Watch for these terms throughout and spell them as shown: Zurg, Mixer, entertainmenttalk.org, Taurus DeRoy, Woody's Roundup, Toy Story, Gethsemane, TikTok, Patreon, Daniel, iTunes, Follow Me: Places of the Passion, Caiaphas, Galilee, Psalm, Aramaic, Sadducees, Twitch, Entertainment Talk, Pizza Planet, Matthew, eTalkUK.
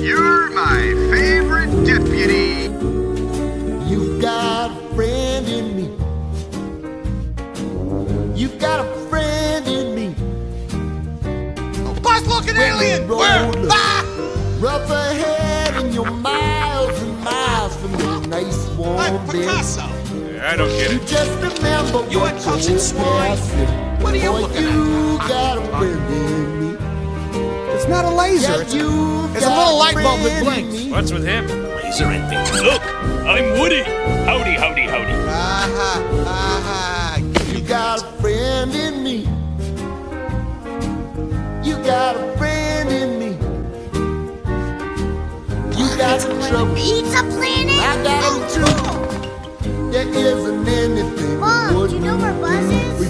You're my favorite deputy. You've got a friend in me. You've got a friend in me. Oh, boss, look, an alien! Where? Ah! Rough ahead and you're miles and miles from your nice warm bed. I don't get it. You just remember you what you swine. What are you looking you at? Got a friend in me. It's not a laser. It's a little light bulb that blinks. What's with him? Laser and things. Look, I'm Woody. Howdy, howdy, howdy. Aha, aha. You got a friend in me. You got a friend in me. You got some trouble. Pizza Planet? I got it too. There isn't anything. Mom, do you know where Buzz is?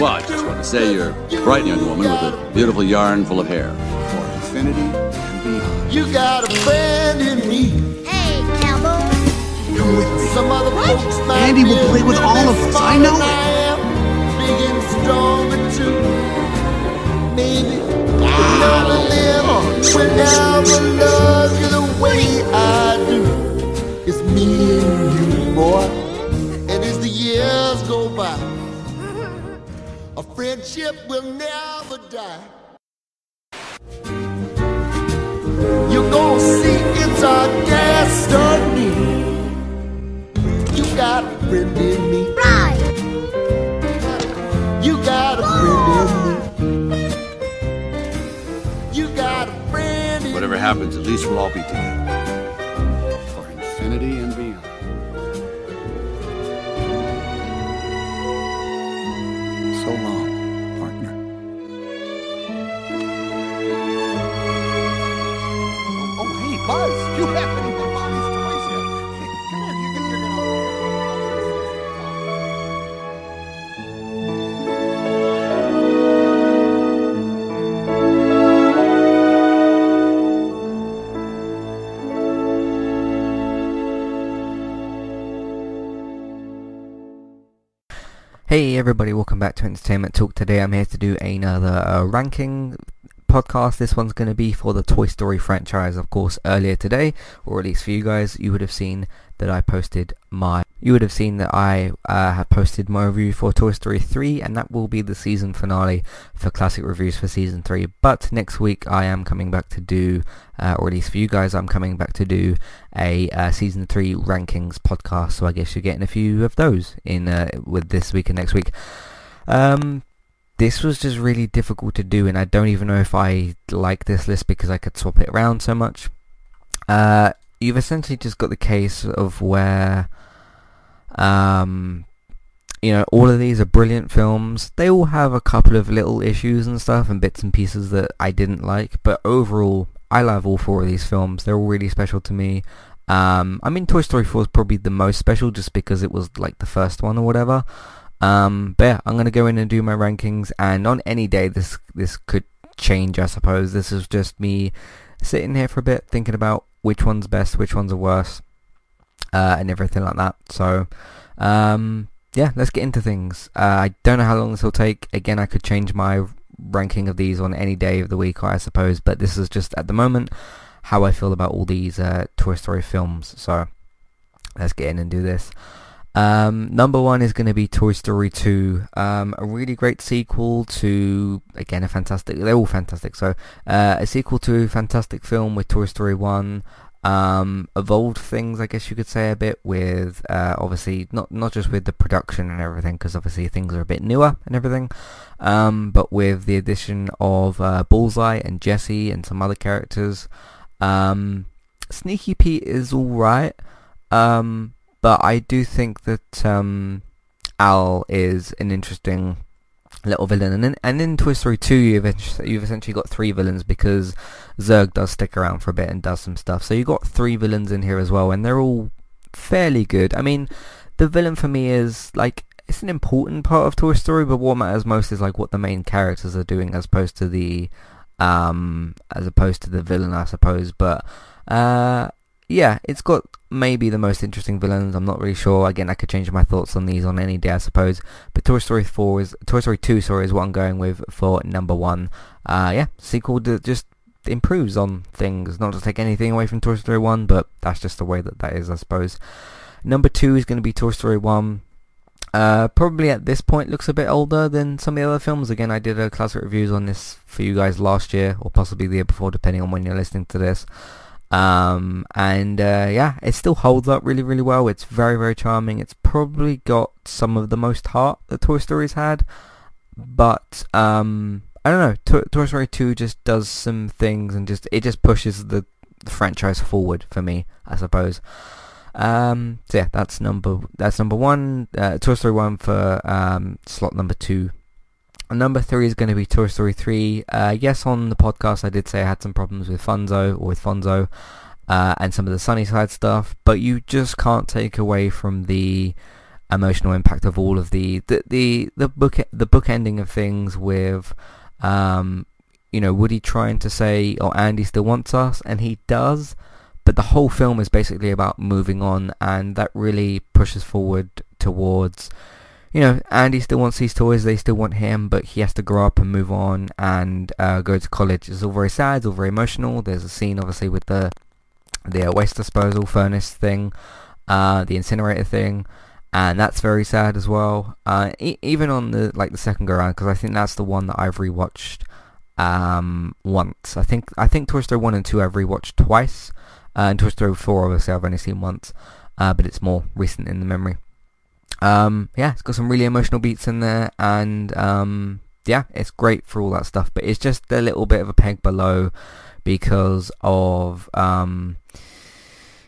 Well, I just want to say you're a bright young woman with a beautiful yarn full of hair. For infinity and beyond. You got a friend in me. Hey, cowboy. You're with me. Some other folks might Andy will play with all of us. I know it. Big and strong and true. Maybe we'll never live. We'll never love you the way I do. It's me and you, boy. And as the years go by, a friendship will never die. You're gonna see it's our destiny. You got a friend in me. Right. You got a friend in me. You got a friend in me. Whatever happens, at least we'll all be together. For infinity and beyond. So long, partner. Oh, hey, Buzz, you haven't even bought his toys yet. Come here, you can hear Hey everybody, welcome back to Entertainment Talk. Today I'm here to do another ranking podcast. This one's going to be for the Toy Story franchise. Of course, earlier today, or at least for you guys, you would have seen that I posted my have posted my review for Toy Story 3, and that will be the season finale for classic reviews for season 3. But next week I am coming back to do, or at least for you guys, I'm coming back to do a season 3 rankings podcast. So I guess you're getting a few of those in with this week and next week. This was just really difficult to do, and I don't even know if I like this list because I could swap it around so much. You've essentially just got the case of where, you know, all of these are brilliant films. They all have a couple of little issues and stuff and bits and pieces that I didn't like, but overall, I love all four of these films. They're all really special to me. I mean, Toy Story 4 is probably the most special just because it was like the first one or whatever. But yeah, I'm going to go in and do my rankings, and on any day this could change, I suppose. This is just me sitting here for a bit thinking about which one's best, which one's the worst, and everything like that. So yeah, let's get into things. I don't know how long this will take. Again, I could change my ranking of these on any day of the week, I suppose, but this is just at the moment how I feel about all these Toy Story films. So let's get in and do this. Number one is going to be Toy Story 2, a really great sequel to, again, a fantastic, they're all fantastic, so a sequel to a fantastic film with Toy Story 1, evolved things, I guess you could say, a bit with, obviously, not just with the production and everything, because obviously things are a bit newer and everything, but with the addition of Bullseye and Jessie and some other characters. Sneaky Pete is alright, but I do think that Al is an interesting little villain. And in Toy Story 2, you've essentially got three villains because Zurg does stick around for a bit and does some stuff. So you've got three villains in here as well, and they're all fairly good. I mean, the villain for me is, like, it's an important part of Toy Story, but what matters most is, like, what the main characters are doing as opposed to the villain, I suppose. But yeah, it's got maybe the most interesting villains. I'm not really sure. Again, I could change my thoughts on these on any day, I suppose. But Toy Story 2 is what I'm going with for number one. Yeah, sequel that just improves on things. Not to take anything away from Toy Story 1, but that's just the way that is, I suppose. Number 2 is going to be Toy Story 1. Probably at this point looks a bit older than some of the other films. Again, I did a classic reviews on this for you guys last year, or possibly the year before, depending on when you're listening to this. Yeah, it still holds up really, really well. It's very, very charming. It's probably got some of the most heart that Toy Story's had, but I don't know. Toy Story 2 just does some things, and it just pushes the franchise forward for me, I suppose. So yeah, that's number one. Toy Story 1 for slot number 2. Number 3 is going to be Toy Story 3. Yes, on the podcast I did say I had some problems with Fonzo, and some of the Sunnyside stuff, but you just can't take away from the emotional impact of all of the book ending of things with Woody trying to say, "Oh, Andy still wants us," and he does. But the whole film is basically about moving on, and that really pushes forward towards, Andy still wants these toys, they still want him, but he has to grow up and move on and go to college. It's all very sad, it's all very emotional. There's a scene, obviously, with the waste disposal furnace thing, the incinerator thing, and that's very sad as well. Even on the second go round, because I think that's the one that I've rewatched once. I think Toy Story 1 and 2 I've rewatched twice, and Toy Story 4 obviously I've only seen once, but it's more recent in the memory. Yeah, it's got some really emotional beats in there, and yeah, it's great for all that stuff, but it's just a little bit of a peg below because of some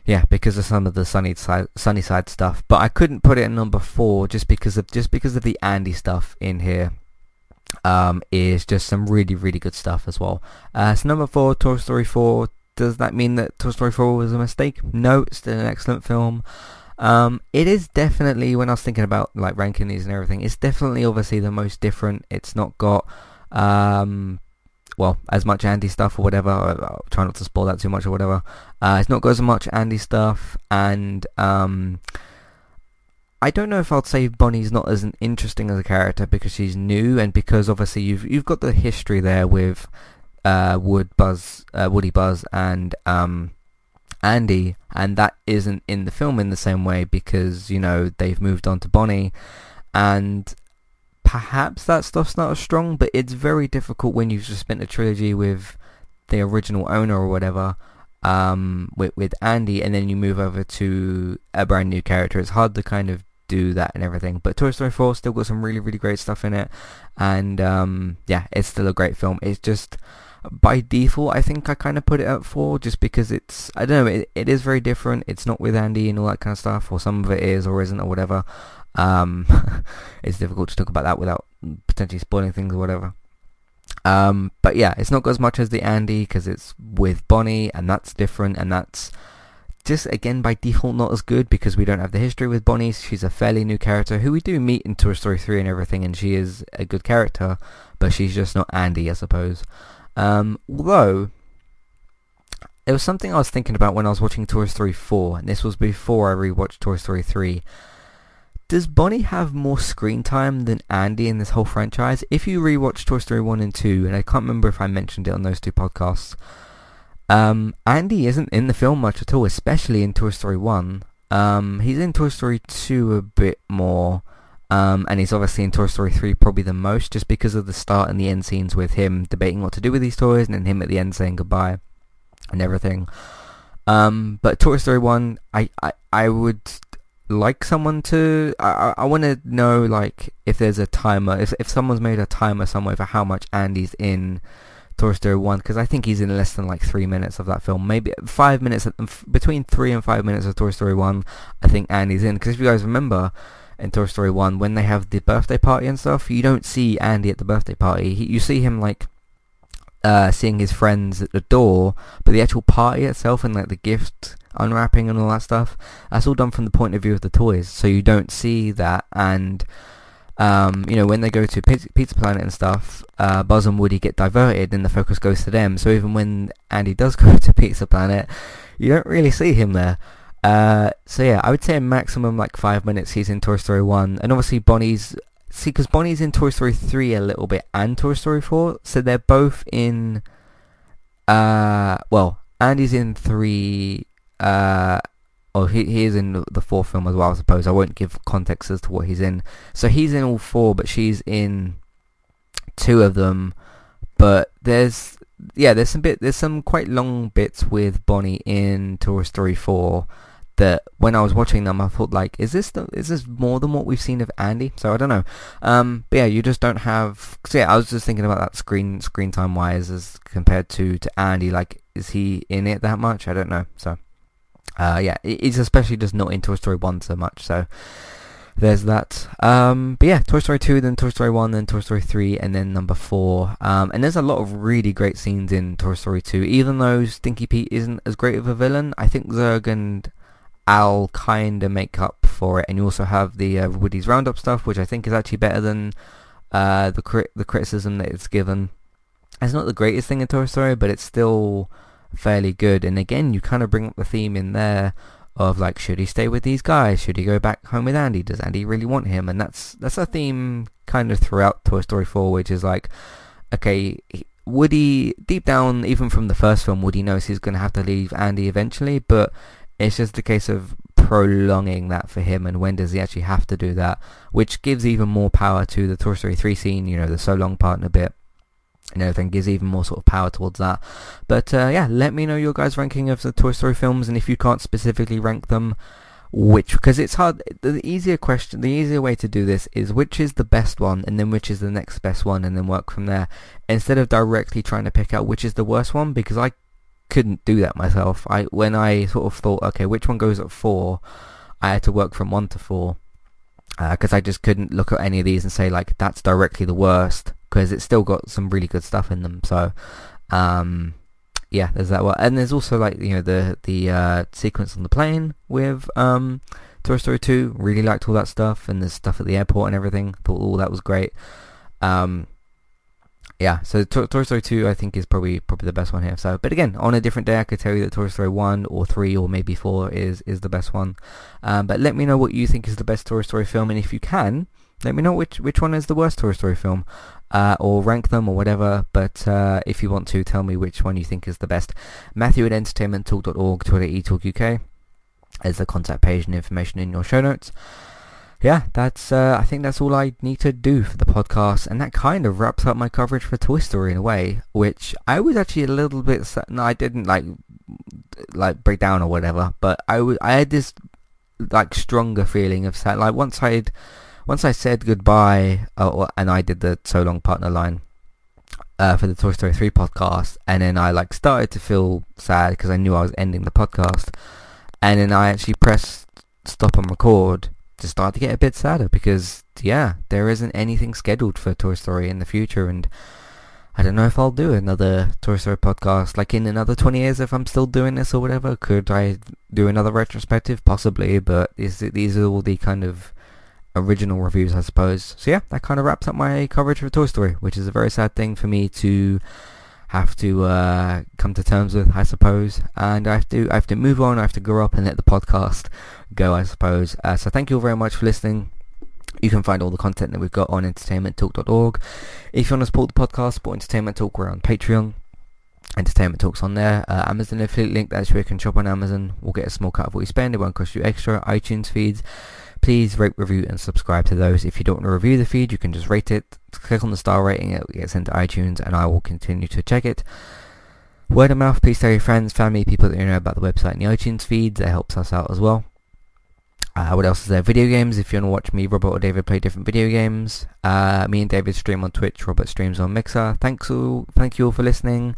of the Sunnyside stuff. But I couldn't put it in number 4 just because of the Andy stuff in here. Is just some really, really good stuff as well. So number 4, Toy Story 4. Does that mean that Toy Story 4 was a mistake? No, it's still an excellent film. It is definitely, when I was thinking about ranking these and everything, it's definitely obviously the most different. It's not got as much Andy stuff or whatever. I'll try not to spoil that too much or whatever. It's not got as much Andy stuff, and I don't know if I'd say Bonnie's not as interesting as a character because she's new, and because obviously you've got the history there with Woody, Buzz, and Andy, and that isn't in the film in the same way because they've moved on to Bonnie, and perhaps that stuff's not as strong. But it's very difficult when you've just spent a trilogy with the original owner or whatever, with Andy, and then you move over to a brand new character. It's hard to kind of do that and everything. But Toy Story 4 still got some really, really great stuff in it, and yeah, it's still a great film. It's just by default, I think I kind of put it at 4 just because it's, I don't know, it is very different. It's not with Andy and all that kind of stuff, or some of it is or isn't or whatever. It's difficult to talk about that without potentially spoiling things or whatever. But yeah, it's not got as much as the Andy because it's with Bonnie, and that's different, and that's just, again, by default not as good because we don't have the history with Bonnie. She's a fairly new character who we do meet in Toy Story 3 and everything, and she is a good character, but she's just not Andy, I suppose. Although, there was something I was thinking about when I was watching Toy Story 4, and this was before I rewatched Toy Story 3. Does Bonnie have more screen time than Andy in this whole franchise? If you rewatch Toy Story 1 and 2, and I can't remember if I mentioned it on those two podcasts, Andy isn't in the film much at all, especially in Toy Story 1. He's in Toy Story 2 a bit more, and he's obviously in Toy Story 3 probably the most, just because of the start and the end scenes with him debating what to do with these toys, and then him at the end saying goodbye and everything. But Toy Story 1, I would like someone to, I want to know if there's a timer, if someone's made a timer somewhere for how much Andy's in Toy Story 1, because I think he's in less than 3 minutes of that film, maybe 5 minutes, between 3 and 5 minutes of Toy Story 1 I think Andy's in, because if you guys remember in Toy Story 1 when they have the birthday party and stuff, you don't see Andy at the birthday party. You see him seeing his friends at the door, but the actual party itself and the gift unwrapping and all that stuff, that's all done from the point of view of the toys, so you don't see that. And You know, when they go to Pizza Planet and stuff, Buzz and Woody get diverted and the focus goes to them. So even when Andy does go to Pizza Planet, you don't really see him there. So yeah, I would say a maximum like 5 minutes he's in Toy Story 1. And obviously Bonnie's... See, because Bonnie's in Toy Story 3 a little bit and Toy Story 4. So they're both in... well, Andy's in 3... Oh, he is in the fourth film as well, I suppose. I won't give context as to what he's in. So he's in all four, but she's in two of them. But there's some quite long bits with Bonnie in Toy Story 4 that when I was watching them, I thought, like, is this more than what we've seen of Andy? So I don't know. But yeah, you just don't have. Cause yeah, I was just thinking about that screen time wise as compared to Andy. Like, is he in it that much? I don't know. So. Yeah, it's especially just not in Toy Story 1 so much, so there's that. But yeah, Toy Story 2, then Toy Story 1, then Toy Story 3, and then number 4. And there's a lot of really great scenes in Toy Story 2, even though Stinky Pete isn't as great of a villain. I think Zurg and Al kind of make up for it, and you also have the Woody's Roundup stuff, which I think is actually better than the criticism that it's given. It's not the greatest thing in Toy Story, but it's still... fairly good. And again, you kind of bring up the theme in there of, like, should he stay with these guys, should he go back home with Andy, does Andy really want him? And that's a theme kind of throughout Toy Story 4, which is like, okay, Woody deep down, even from the first film, Woody knows he's going to have to leave Andy eventually, but it's just a case of prolonging that for him, and when does he actually have to do that, which gives even more power to the Toy Story 3 scene, you know, the so long partner bit. And everything gives even more sort of power towards that. But yeah, let me know your guys' ranking of the Toy Story films, and if you can't specifically rank them, which, because it's hard. The easier way to do this is which is the best one, and then which is the next best one, and then work from there, instead of directly trying to pick out which is the worst one, because I couldn't do that myself. When I sort of thought, okay, which one goes at 4, I had to work from 1 to 4, because I just couldn't look at any of these and say, like, that's directly the worst, because it's still got some really good stuff in them. So, yeah, there's that one. And there's also, like, you know, the sequence on the plane with Toy Story 2. Really liked all that stuff. And there's stuff at the airport and everything. Thought all that was great. Yeah, so Toy Story 2, I think, is probably the best one here. So, but again, on a different day, I could tell you that Toy Story 1 or 3 or maybe 4 is the best one. But let me know what you think is the best Toy Story film. And if you can, let me know which one is the worst Toy Story film. Or rank them or whatever, but if you want to, tell me which one you think is the best. Matthew at entertainmenttalk.org, Twitter eTalkUK, as the contact page and information in your show notes. Yeah, that's. I think that's all I need to do for the podcast, and that kind of wraps up my coverage for Toy Story in a way, which I was actually a little bit. No, I didn't like break down or whatever, but I had this like stronger feeling of sad. Like once I said goodbye, and I did the so long partner line for the Toy Story 3 podcast, and then I like started to feel sad because I knew I was ending the podcast, and then I actually pressed stop and record to start to get a bit sadder, because yeah, there isn't anything scheduled for Toy Story in the future, and I don't know if I'll do another Toy Story podcast, like in another 20 years if I'm still doing this or whatever. Could I do another retrospective? Possibly, but these are all the kind of original reviews, I suppose. So yeah, that kind of wraps up my coverage for Toy Story, which is a very sad thing for me to have to come to terms with, I suppose. And I have to move on. I have to grow up and let the podcast go, I suppose. So thank you all very much for listening. You can find all the content that we've got on entertainmenttalk.org. If you want to support the podcast, support Entertainment Talk. We're on Patreon. Entertainment Talk's on there. Amazon affiliate link, that's where you can shop on Amazon. We'll get a small cut of what you spend. It won't cost you extra. iTunes feeds, please rate, review, and subscribe to those. If you don't want to review the feed, you can just rate it. Click on the star rating, it will get sent to iTunes, and I will continue to check it. Word of mouth, please tell your friends, family, people that you know about the website and the iTunes feeds. That helps us out as well. What else is there? Video games. If you want to watch me, Robert, or David play different video games. Me and David stream on Twitch. Robert streams on Mixer. Thank you all for listening.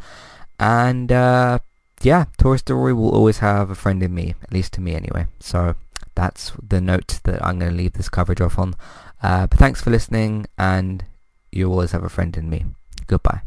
And, yeah, Taurus DeRoy will always have a friend in me. At least to me, anyway. So... that's the note that I'm going to leave this coverage off on. But thanks for listening, and you always have a friend in me. Goodbye.